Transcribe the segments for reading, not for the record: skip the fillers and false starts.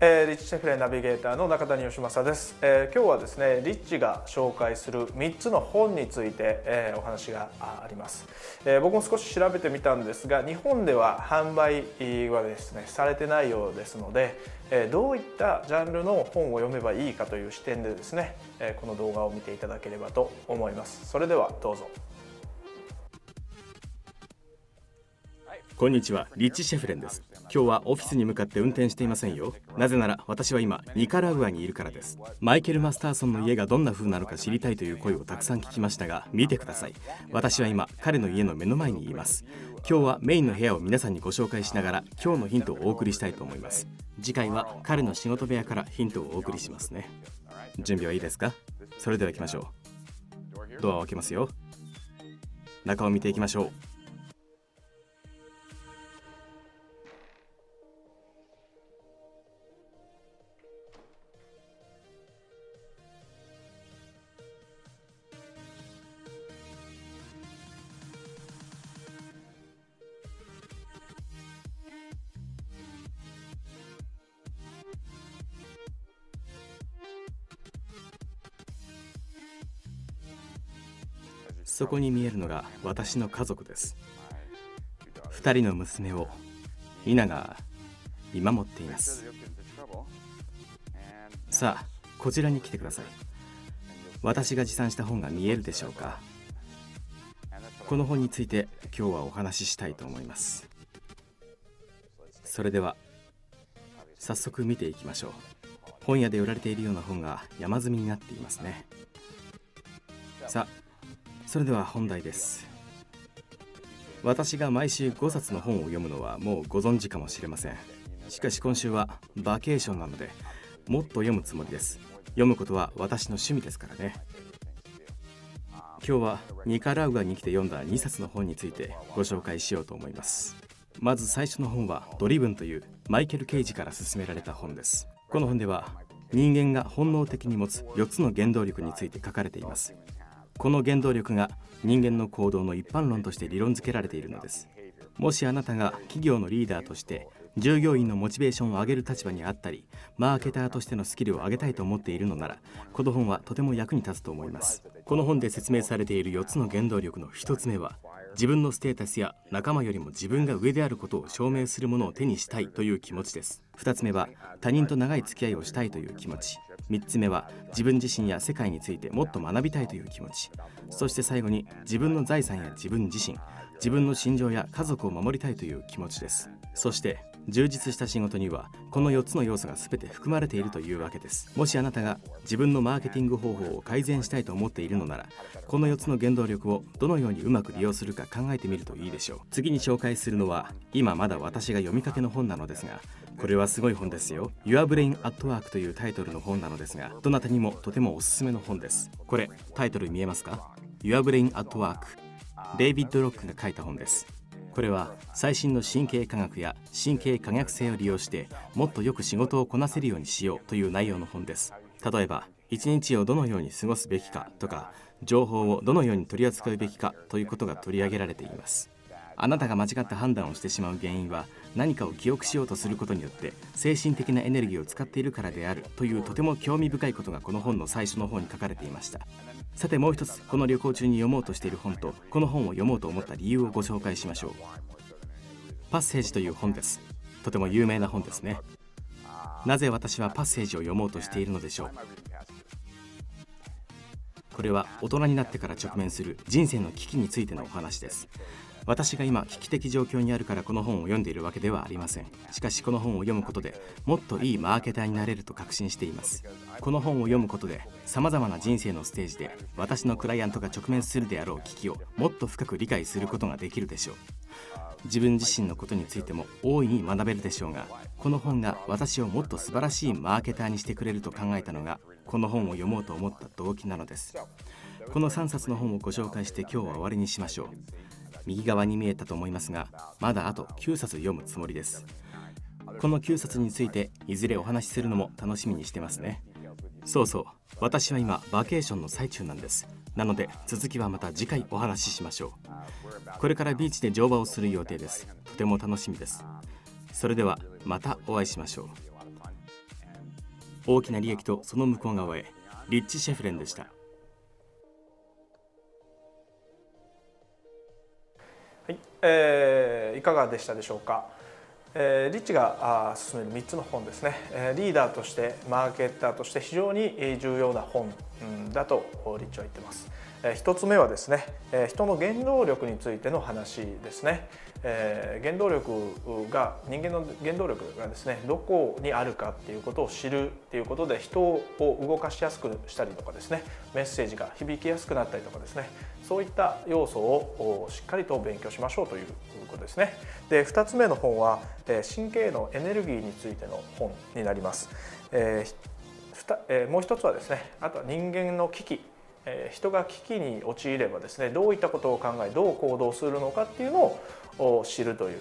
リッチシェフレーナビゲーターの中谷義正です。今日はですねリッチが紹介する3つの本について、お話があります。僕も少し調べてみたんですが日本では販売はですねされてないようですので、どういったジャンルの本を読めばいいかという視点でですね、この動画を見ていただければと思います。それではどうぞ。こんにちは、リッチ・シェフレンです。今日はオフィスに向かって運転していませんよ。なぜなら私は今ニカラグアにいるからです。マイケル・マスターソンの家がどんな風なのか知りたいという声をたくさん聞きましたが、見てください。私は今彼の家の目の前にいます。今日はメインの部屋を皆さんにご紹介しながら今日のヒントをお送りしたいと思います。次回は彼の仕事部屋からヒントをお送りしますね。準備はいいですか？それでは行きましょう。ドアを開けますよ。中を見ていきましょう。そこに見えるのが私の家族です。2人の娘をイナが見守っています。さあこちらに来てください。私が持参した本が見えるでしょうか。この本について今日はお話ししたいと思います。それでは早速見ていきましょう。本屋で売られているような本が山積みになっていますね。さあそれでは本題です。私が毎週5冊の本を読むのはもうご存知かもしれません。しかし今週はバケーションなのでもっと読むつもりです。読むことは私の趣味ですからね。今日はニカラグアに来て読んだ2冊の本についてご紹介しようと思います。まず最初の本はドリブンというマイケル・ケイジから勧められた本です。この本では人間が本能的に持つ4つの原動力について書かれています。この原動力が人間の行動の一般論として理論付けられているのです。もしあなたが企業のリーダーとして従業員のモチベーションを上げる立場にあったり、マーケターとしてのスキルを上げたいと思っているのなら、この本はとても役に立つと思います。この本で説明されている4つの原動力の1つ目は、自分のステータスや仲間よりも自分が上であることを証明するものを手にしたいという気持ちです。2つ目は他人と長い付き合いをしたいという気持ち。3つ目は自分自身や世界についてもっと学びたいという気持ち。そして最後に自分の財産や自分自身、自分の信条や家族を守りたいという気持ちです。そして充実した仕事にはこの4つの要素が全て含まれているというわけです。もしあなたが自分のマーケティング方法を改善したいと思っているのなら、この4つの原動力をどのようにうまく利用するか考えてみるといいでしょう。次に紹介するのは今まだ私が読みかけの本なのですが、これはすごい本ですよ。 Your Brain at Work というタイトルの本なのですが、どなたにもとてもおすすめの本です。これタイトル見えますか？ Your Brain at Work、 デイビッド・ロックが書いた本です。これは最新の神経科学や神経可逆性を利用してもっとよく仕事をこなせるようにしようという内容の本です。例えば一日をどのように過ごすべきかとか、情報をどのように取り扱うべきかということが取り上げられています。あなたが間違った判断をしてしまう原因は、何かを記憶しようとすることによって精神的なエネルギーを使っているからであるという、とても興味深いことがこの本の最初の方に書かれていました。さてもう一つ、この旅行中に読もうとしている本とこの本を読もうと思った理由をご紹介しましょう。パッセージという本です。とても有名な本ですね。なぜ私はパッセージを読もうとしているのでしょう。これは大人になってから直面する人生の危機についてのお話です。私が今危機的状況にあるからこの本を読んでいるわけではありません。しかしこの本を読むことでもっといいマーケターになれると確信しています。この本を読むことでさまざまな人生のステージで私のクライアントが直面するであろう危機をもっと深く理解することができるでしょう。自分自身のことについても大いに学べるでしょうが、この本が私をもっと素晴らしいマーケターにしてくれると考えたのがこの本を読もうと思った動機なのです。この3冊の本をご紹介して今日は終わりにしましょう。右側に見えたと思いますが、まだあと9冊読むつもりです。この9冊についていずれお話しするのも楽しみにしてますね。そうそう、私は今バケーションの最中なんです。なので続きはまた次回お話ししましょう。これからビーチで乗馬をする予定です。とても楽しみです。それではまたお会いしましょう。大きな利益とその向こう側へ。リッチ・シェフレンでした。はい、いかがでしたでしょうか。リッチが勧める3つの本ですね、リーダーとしてマーケッターとして非常に重要な本だとリッチは言ってます。1つ目はですね、人の原動力についての話ですね。原動力が、人間の原動力がですね、どこにあるかっていうことを知るっていうことで、人を動かしやすくしたりとかですね、メッセージが響きやすくなったりとかですね、そういった要素をしっかりと勉強しましょうということですね。で、2つ目の本は神経のエネルギーについての本になります。もう一つはですね、あとは人間の危機、人が危機に陥ればですね、どういったことを考え、どう行動するのかっていうのを知るという、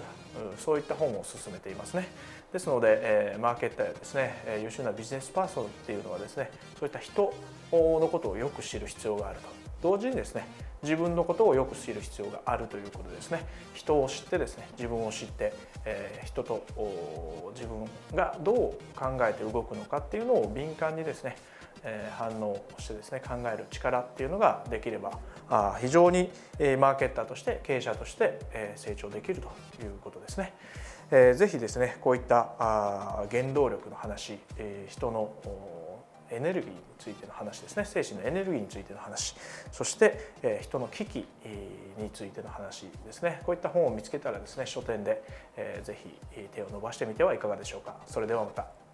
そういった本を勧めていますね。ですので、マーケッターやですね、優秀なビジネスパーソンっていうのはですね、そういった人のことをよく知る必要があると。同時にですね、自分のことをよく知る必要があるということですね。人を知ってですね、自分を知って、人と自分がどう考えて動くのかっていうのを敏感にですね、反応してですね、考える力っていうのができれば、非常にマーケッターとして経営者として成長できるということですね。ぜひですね、こういった原動力の話、人のエネルギーについての話ですね、精神のエネルギーについての話、そして、人の危機についての話ですね、こういった本を見つけたらですね、書店で、ぜひ手を伸ばしてみてはいかがでしょうか。それではまた。